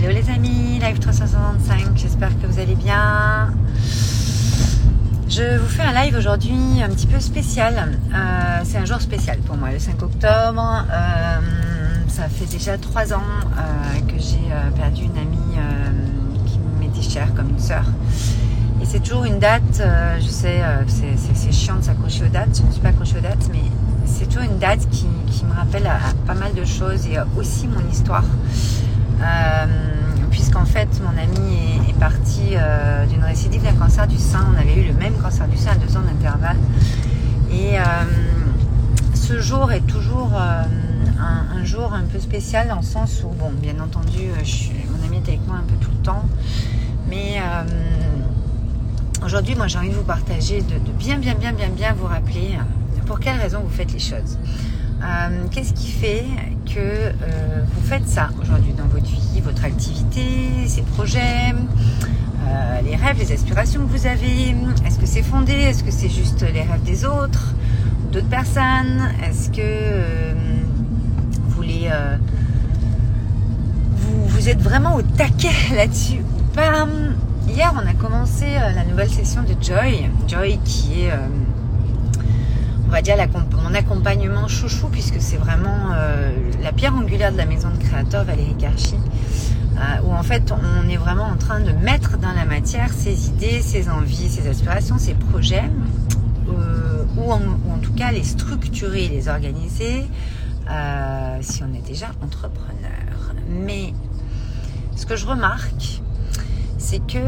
Hello les amis, Live 365, j'espère que vous allez bien. Je vous fais un live aujourd'hui un petit peu spécial. C'est un jour spécial pour moi, le 5 octobre. Ça fait déjà 3 ans que j'ai perdu une amie qui m'était chère comme une sœur. Et c'est toujours une date, je sais, c'est chiant de s'accrocher aux dates, je ne me suis pas accrochée aux dates, mais c'est toujours une date qui me rappelle à pas mal de choses et aussi mon histoire. Puisqu'en fait mon amie est partie d'une récidive d'un cancer du sein. On avait eu le même cancer du sein à 2 ans d'intervalle. Et ce jour est toujours un jour un peu spécial, dans le sens où, bon, bien entendu, mon amie était avec moi un peu tout le temps. Mais aujourd'hui, moi, j'ai envie de vous partager, de bien vous rappeler pour quelles raisons vous faites les choses. Qu'est-ce qui fait que vous faites ça aujourd'hui dans votre vie, votre activité, ces projets, les rêves, les aspirations que vous avez? Est-ce que c'est fondé? Est-ce que c'est juste les rêves des autres, d'autres personnes? Est-ce que vous êtes vraiment au taquet là-dessus ou pas? Hier, on a commencé la nouvelle session de Joy. Joy qui est... on va dire mon accompagnement chouchou, puisque c'est vraiment la pierre angulaire de la maison de créateur Valérie Karchi, où en fait on est vraiment en train de mettre dans la matière ses idées, ses envies, ses aspirations, ses projets, ou en tout cas les structurer, les organiser, si on est déjà entrepreneur. Mais ce que je remarque, c'est que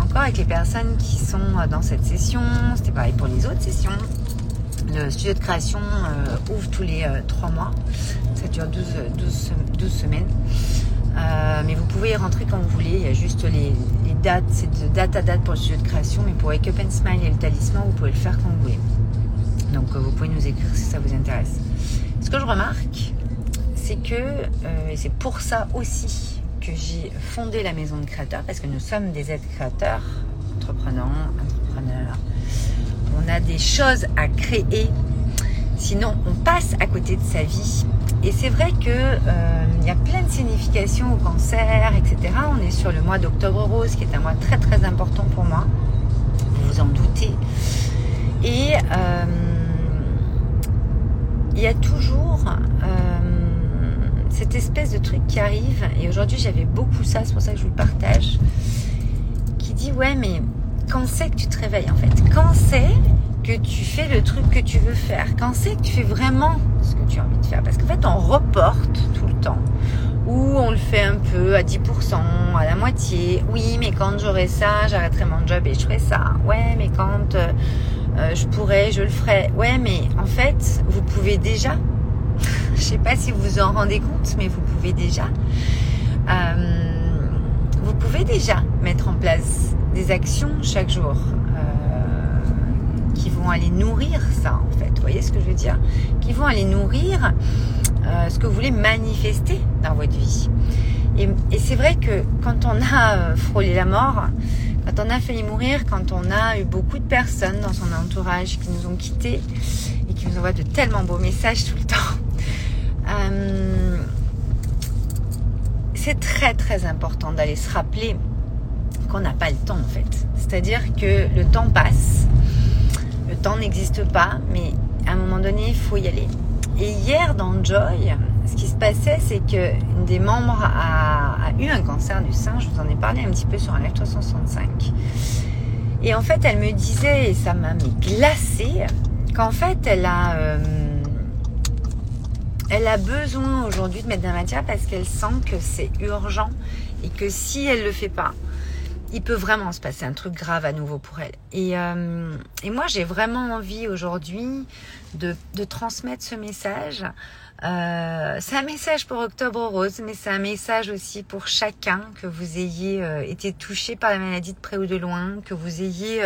encore avec les personnes qui sont dans cette session, c'était pareil pour les autres sessions, le studio de création ouvre tous les 3 mois, ça dure 12 semaines, mais vous pouvez y rentrer quand vous voulez, il y a juste les dates, c'est de date à date pour le studio de création, mais pour Wake Up and Smile et le talisman, vous pouvez le faire quand vous voulez. Donc vous pouvez nous écrire si ça vous intéresse. Ce que je remarque, c'est que, et c'est pour ça aussi que j'ai fondé la maison de créateurs, parce que nous sommes des aides créateurs, entrepreneurs. On a des choses à créer, sinon on passe à côté de sa vie. Et c'est vrai que il y a plein de significations au cancer, etc. On est sur le mois d'Octobre Rose, qui est un mois très très important pour moi, vous vous en doutez. Et il y a toujours cette espèce de truc qui arrive, et aujourd'hui j'avais beaucoup ça, c'est pour ça que je vous le partage, qui dit ouais, mais quand c'est que tu te réveilles en fait? Quand c'est que tu fais le truc que tu veux faire? Quand c'est que tu fais vraiment ce que tu as envie de faire? Parce qu'en fait on reporte tout le temps, ou on le fait un peu à 10%, à la moitié. Oui, mais quand j'aurai ça, j'arrêterai mon job et je ferai ça. Ouais, mais quand je pourrai, je le ferai. Ouais, mais en fait vous pouvez déjà. Je ne sais pas si vous vous en rendez compte, mais vous pouvez déjà mettre en place des actions chaque jour qui vont aller nourrir ça en fait, vous voyez ce que je veux dire, qui vont aller nourrir ce que vous voulez manifester dans votre vie. Et c'est vrai que quand on a frôlé la mort, quand on a failli mourir, quand on a eu beaucoup de personnes dans son entourage qui nous ont quittés et qui nous envoient de tellement beaux messages tout le temps, c'est très très important d'aller se rappeler qu'on n'a pas le temps en fait. C'est-à-dire que le temps passe, le temps n'existe pas, mais à un moment donné, il faut y aller. Et hier dans Joy, ce qui se passait, c'est qu'une des membres a eu un cancer du sein. Je vous en ai parlé un petit peu sur un live 365. Et en fait, elle me disait, et ça m'a glacée, qu'en fait, elle a besoin aujourd'hui de mettre de la matière, parce qu'elle sent que c'est urgent et que si elle ne le fait pas, il peut vraiment se passer un truc grave à nouveau pour elle. Et moi, j'ai vraiment envie aujourd'hui de transmettre ce message. C'est un message pour Octobre Rose, mais c'est un message aussi pour chacun, que vous ayez été touché par la maladie de près ou de loin, que vous ayez...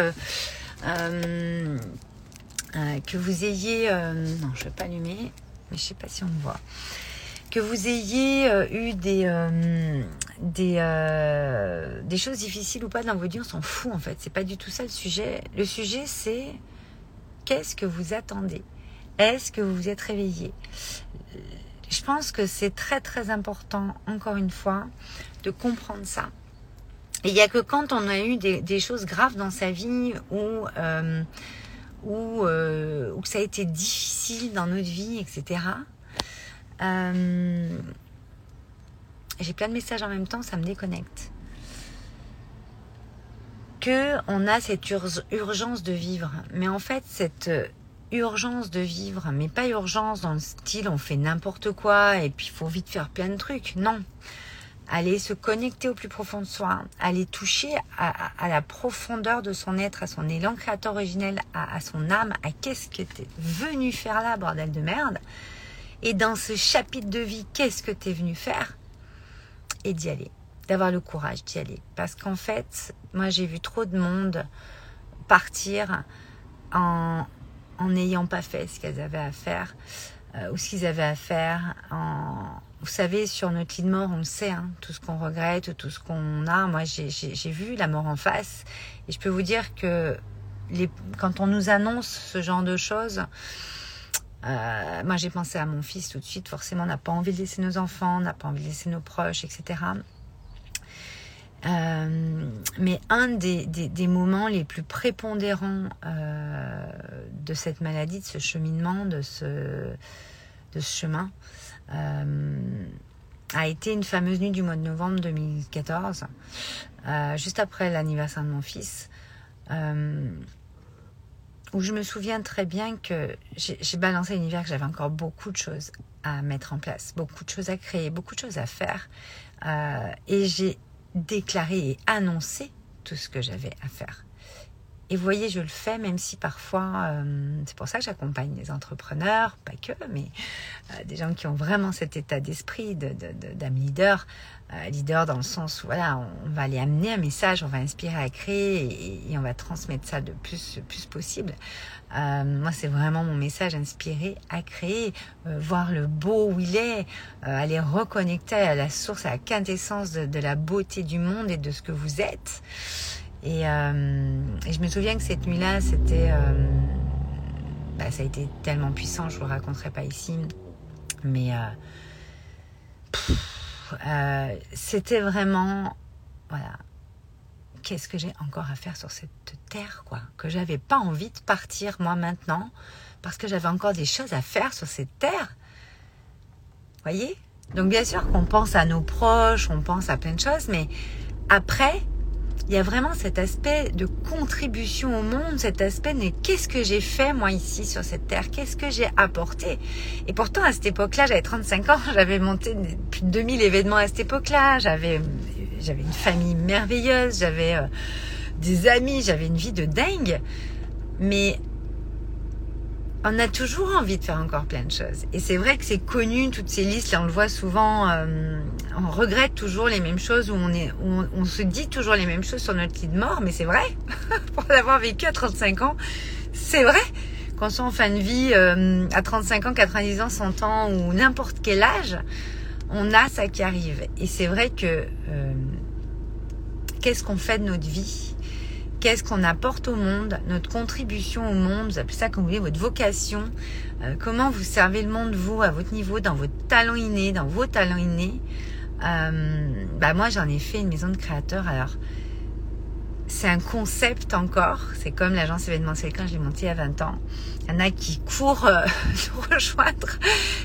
non, je ne vais pas allumer, mais je ne sais pas si on me voit. Que vous ayez eu des choses difficiles ou pas dans votre vie, on s'en fout en fait. C'est pas du tout ça le sujet. Le sujet, c'est qu'est-ce que vous attendez? Est-ce que vous vous êtes réveillé? Je pense que c'est très très important, encore une fois, de comprendre ça. Et il n'y a que quand on a eu des choses graves dans sa vie ou que ça a été difficile dans notre vie, etc. J'ai plein de messages en même temps, ça me déconnecte. Qu'on a cette urgence de vivre. Mais en fait, cette urgence de vivre, mais pas urgence dans le style on fait n'importe quoi et puis il faut vite faire plein de trucs. Non. Aller se connecter au plus profond de soi, aller toucher à la profondeur de son être, à son élan créateur originel, à son âme, à qu'est-ce que t'es venu faire là, bordel de merde. Et dans ce chapitre de vie, qu'est-ce que t'es venu faire? Et d'y aller. D'avoir le courage d'y aller. Parce qu'en fait, moi j'ai vu trop de monde partir en n'ayant pas fait ce qu'elles avaient à faire ou ce qu'ils avaient à faire. Vous savez, sur notre lit de mort, on le sait, hein, tout ce qu'on regrette, tout ce qu'on a. Moi j'ai vu la mort en face et je peux vous dire que quand on nous annonce ce genre de choses... moi j'ai pensé à mon fils tout de suite. Forcément, on n'a pas envie de laisser nos enfants, on n'a pas envie de laisser nos proches, etc. Mais un des moments les plus prépondérants de cette maladie, de ce cheminement, de ce chemin, a été une fameuse nuit du mois de novembre 2014, juste après l'anniversaire de mon fils, où je me souviens très bien que j'ai balancé l'univers, que j'avais encore beaucoup de choses à mettre en place, beaucoup de choses à créer, beaucoup de choses à faire, et j'ai déclarer et annoncer tout ce que j'avais à faire. Et vous voyez, je le fais, même si parfois, c'est pour ça que j'accompagne les entrepreneurs, pas que, mais des gens qui ont vraiment cet état d'esprit d'âme leader, leader dans le sens où voilà, on va les amener un message, on va inspirer à créer et on va transmettre ça le plus possible. Moi, c'est vraiment mon message, inspirer à créer, voir le beau où il est, aller reconnecter à la source, à la quintessence de la beauté du monde et de ce que vous êtes. Et je me souviens que cette nuit-là, c'était, ça a été tellement puissant, je vous le raconterai pas ici, mais c'était vraiment, voilà, qu'est-ce que j'ai encore à faire sur cette terre, quoi, que j'avais pas envie de partir moi maintenant, parce que j'avais encore des choses à faire sur cette terre, voyez. Donc bien sûr qu'on pense à nos proches, on pense à plein de choses, mais après, il y a vraiment cet aspect de contribution au monde, cet aspect de qu'est-ce que j'ai fait moi ici sur cette terre, qu'est-ce que j'ai apporté. Et pourtant à cette époque-là, j'avais 35 ans, j'avais monté plus de 2000 événements à cette époque-là, j'avais une famille merveilleuse, j'avais des amis, j'avais une vie de dingue. Mais on a toujours envie de faire encore plein de choses. Et c'est vrai que c'est connu, toutes ces listes, là on le voit souvent, on regrette toujours les mêmes choses, on se dit toujours les mêmes choses sur notre lit de mort, mais c'est vrai, pour l'avoir vécu à 35 ans, c'est vrai, qu'on soit en fin de vie, à 35 ans, 90 ans, 100 ans, ou n'importe quel âge, on a ça qui arrive. Et c'est vrai que, qu'est-ce qu'on fait de notre vie ? Qu'est-ce qu'on apporte au monde, notre contribution au monde, vous appelez ça comme vous voulez, votre vocation, comment vous servez le monde, vous, à votre niveau, dans votre talent inné, dans vos talents innés. Moi, j'en ai fait une maison de créateurs. Alors, c'est un concept encore. C'est comme l'agence événementielle quand je l'ai montée à 20 ans. Il y en a qui courent nous rejoindre.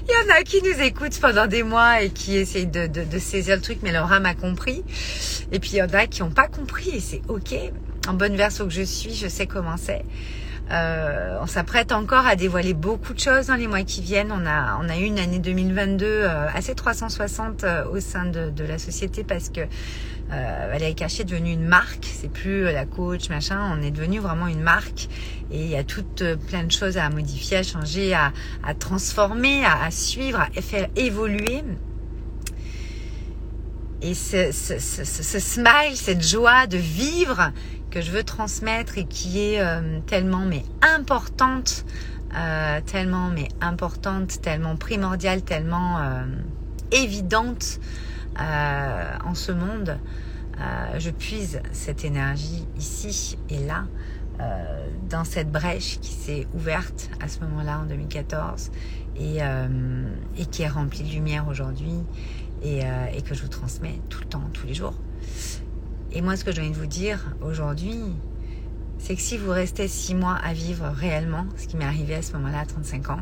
Il y en a qui nous écoutent pendant des mois et qui essayent de saisir le truc, mais leur âme a compris. Et puis, il y en a qui n'ont pas compris et c'est OK. En bonne verso que je suis, je sais comment c'est. On s'apprête encore à dévoiler beaucoup de choses dans les mois qui viennent. On a eu une année 2022 assez 360 au sein de la société parce que Valérie Karchi est devenue une marque. C'est plus la coach, machin. On est devenu vraiment une marque. Et il y a plein de choses à modifier, à changer, à transformer, à suivre, à faire évoluer. Et ce smile, cette joie de vivre que je veux transmettre et qui est tellement importante, tellement primordiale, tellement évidente en ce monde. Je puise cette énergie ici et là dans cette brèche qui s'est ouverte à ce moment-là en 2014 et qui est remplie de lumière aujourd'hui et que je vous transmets tout le temps, tous les jours. Et moi, ce que j'ai envie de vous dire aujourd'hui, c'est que si vous restez 6 mois à vivre réellement, ce qui m'est arrivé à ce moment-là à 35 ans,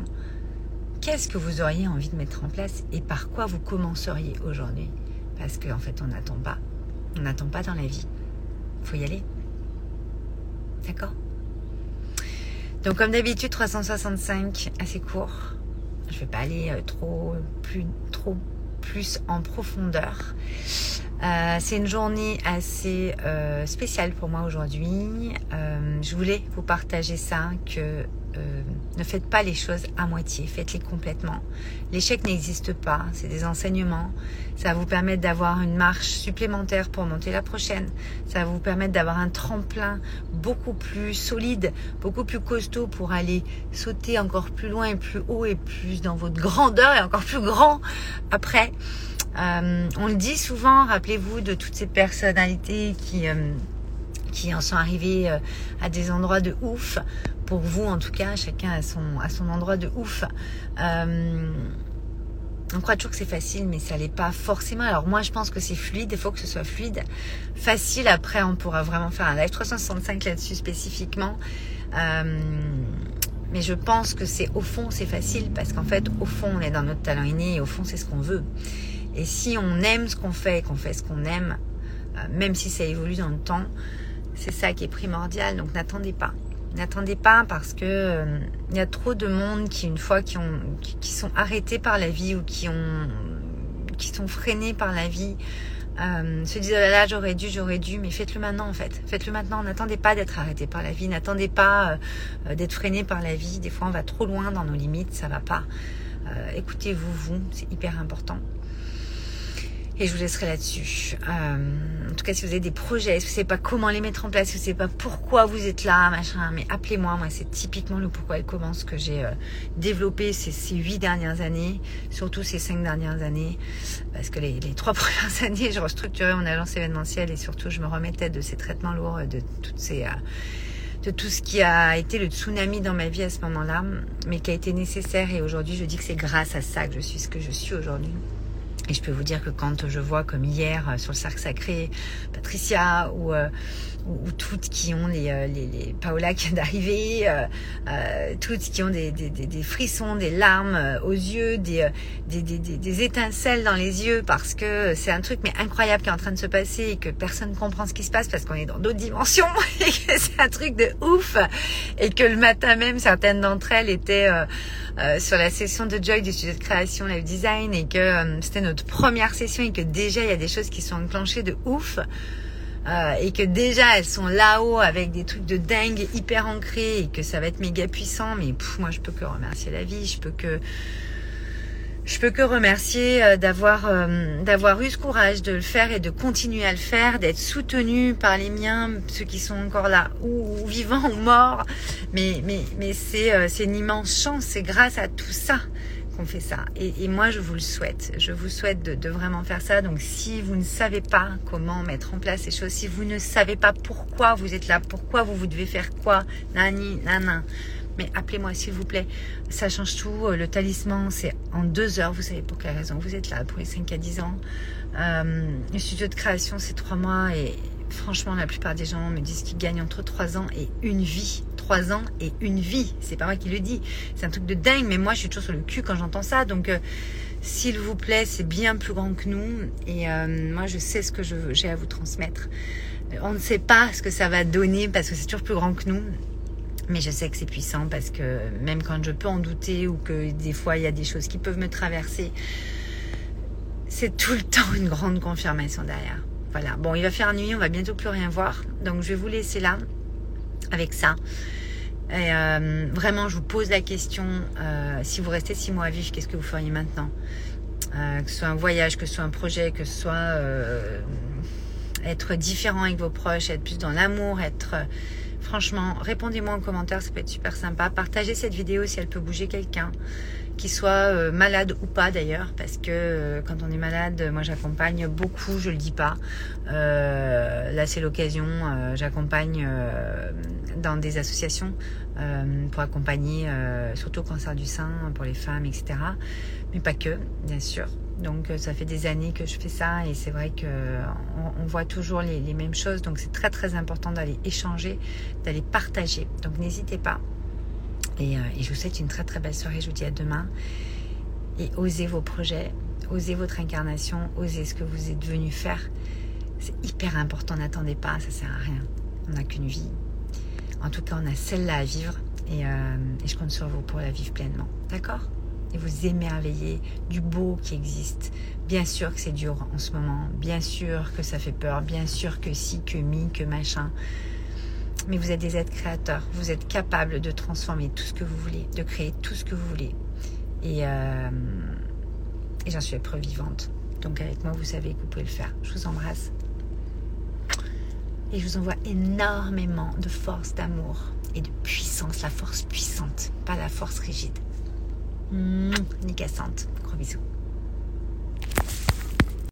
qu'est-ce que vous auriez envie de mettre en place et par quoi vous commenceriez aujourd'hui ? Parce qu'en fait, on n'attend pas. On n'attend pas dans la vie. Il faut y aller. D'accord ? Donc, comme d'habitude, 365, assez court. Je ne vais pas aller trop plus en profondeur. C'est une journée assez spéciale pour moi aujourd'hui. Je voulais vous partager ça, que ne faites pas les choses à moitié, faites-les complètement. L'échec n'existe pas, c'est des enseignements. Ça va vous permettre d'avoir une marche supplémentaire pour monter la prochaine. Ça va vous permettre d'avoir un tremplin beaucoup plus solide, beaucoup plus costaud pour aller sauter encore plus loin et plus haut et plus dans votre grandeur et encore plus grand après. On le dit souvent, rappelez-vous de toutes ces personnalités qui en sont arrivées à des endroits de ouf. Pour vous, en tout cas, chacun à son endroit de ouf. On croit toujours que c'est facile, mais ça l'est pas forcément. Alors moi, je pense que c'est fluide. Il faut que ce soit fluide, facile. Après, on pourra vraiment faire un live 365 là-dessus spécifiquement. Mais je pense que c'est au fond, c'est facile parce qu'en fait, au fond, on est dans notre talent inné et au fond, c'est ce qu'on veut. Et si on aime ce qu'on fait et qu'on fait ce qu'on aime, même si ça évolue dans le temps, c'est ça qui est primordial. Donc n'attendez pas. N'attendez pas parce que y a trop de monde qui, une fois qui sont arrêtés par la vie ou qui sont freinés par la vie, se disent « Oh là là, j'aurais dû », mais faites-le maintenant en fait. Faites-le maintenant, n'attendez pas d'être arrêté par la vie, n'attendez pas d'être freiné par la vie. Des fois, on va trop loin dans nos limites, ça va pas. Écoutez-vous, c'est hyper important. Et je vous laisserai là-dessus. En tout cas, si vous avez des projets, si vous ne savez pas comment les mettre en place, si vous ne savez pas pourquoi vous êtes là, machin, mais appelez-moi. Moi, c'est typiquement le pourquoi et comment ce que j'ai développé ces 8 dernières années, surtout ces 5 dernières années, parce que les 3 premières années, je restructurais mon agence événementielle et surtout, je me remettais de ces traitements lourds, de tout ce qui a été le tsunami dans ma vie à ce moment-là, mais qui a été nécessaire. Et aujourd'hui, je dis que c'est grâce à ça que je suis ce que je suis aujourd'hui. Et je peux vous dire que quand je vois comme hier sur le Cercle Sacré, Patricia ou toutes qui ont les Paola qui vient d'arriver, toutes qui ont des frissons, des larmes aux yeux, des étincelles dans les yeux parce que c'est un truc mais incroyable qui est en train de se passer et que personne ne comprend ce qui se passe parce qu'on est dans d'autres dimensions et que c'est un truc de ouf et que le matin même certaines d'entre elles étaient sur la session de Joy du studio de création Live Design et que c'était notre première session et que déjà il y a des choses qui sont enclenchées de ouf. Et que déjà elles sont là-haut avec des trucs de dingue hyper ancrés et que ça va être méga puissant, mais moi je peux que remercier la vie, je peux que remercier d'avoir eu ce courage de le faire et de continuer à le faire, d'être soutenue par les miens, ceux qui sont encore là ou vivants ou morts, mais c'est une immense chance, c'est grâce à tout ça qu'on fait ça et moi je vous le souhaite, de vraiment faire ça. Donc si vous ne savez pas comment mettre en place ces choses, si vous ne savez pas pourquoi vous êtes là, pourquoi vous devez faire quoi, mais appelez-moi s'il vous plaît, ça change tout. Le talisman, c'est en 2 heures, vous savez pour quelle raison vous êtes là, pour les 5 à 10 ans. Le studio de création, c'est 3 mois et franchement la plupart des gens me disent qu'ils gagnent entre 3 ans et une vie. C'est pas moi qui le dis, c'est un truc de dingue, mais moi je suis toujours sur le cul quand j'entends ça. Donc s'il vous plaît, c'est bien plus grand que nous et moi je sais ce que j'ai à vous transmettre. On ne sait pas ce que ça va donner parce que c'est toujours plus grand que nous, mais je sais que c'est puissant parce que même quand je peux en douter ou que des fois il y a des choses qui peuvent me traverser, c'est tout le temps une grande confirmation derrière. Voilà, bon, il va faire nuit, on va bientôt plus rien voir, donc je vais vous laisser là avec ça. Et vraiment, je vous pose la question, si vous restez 6 mois à vivre, qu'est-ce que vous feriez maintenant ? Que ce soit un voyage, que ce soit un projet, que ce soit être différent avec vos proches, être plus dans l'amour, franchement, répondez-moi en commentaire, ça peut être super sympa. Partagez cette vidéo si elle peut bouger quelqu'un. qu'ils soient malades ou pas d'ailleurs, parce que quand on est malade, moi j'accompagne beaucoup, je le dis pas, là c'est l'occasion, j'accompagne dans des associations pour accompagner surtout au cancer du sein pour les femmes, etc. Mais pas que, bien sûr. Donc ça fait des années que je fais ça et c'est vrai qu'on voit toujours les mêmes choses. Donc c'est très très important d'aller échanger, d'aller partager. Donc n'hésitez pas. Et je vous souhaite une très très belle soirée. Je vous dis à demain. Et osez vos projets, osez votre incarnation, osez ce que vous êtes venu faire. C'est hyper important. N'attendez pas, ça sert à rien. On n'a qu'une vie. En tout cas, on a celle-là à vivre. Et je compte sur vous pour la vivre pleinement. D'accord ? Et vous émerveiller du beau qui existe. Bien sûr que c'est dur en ce moment, bien sûr que ça fait peur, bien sûr que si, que mi, que machin. Mais vous êtes des êtres créateurs, vous êtes capables de transformer tout ce que vous voulez, de créer tout ce que vous voulez. Et j'en suis la preuve vivante. Donc avec moi, vous savez que vous pouvez le faire. Je vous embrasse. Et je vous envoie énormément de force, d'amour et de puissance, la force puissante, pas la force rigide. Nicassante. Gros bisous.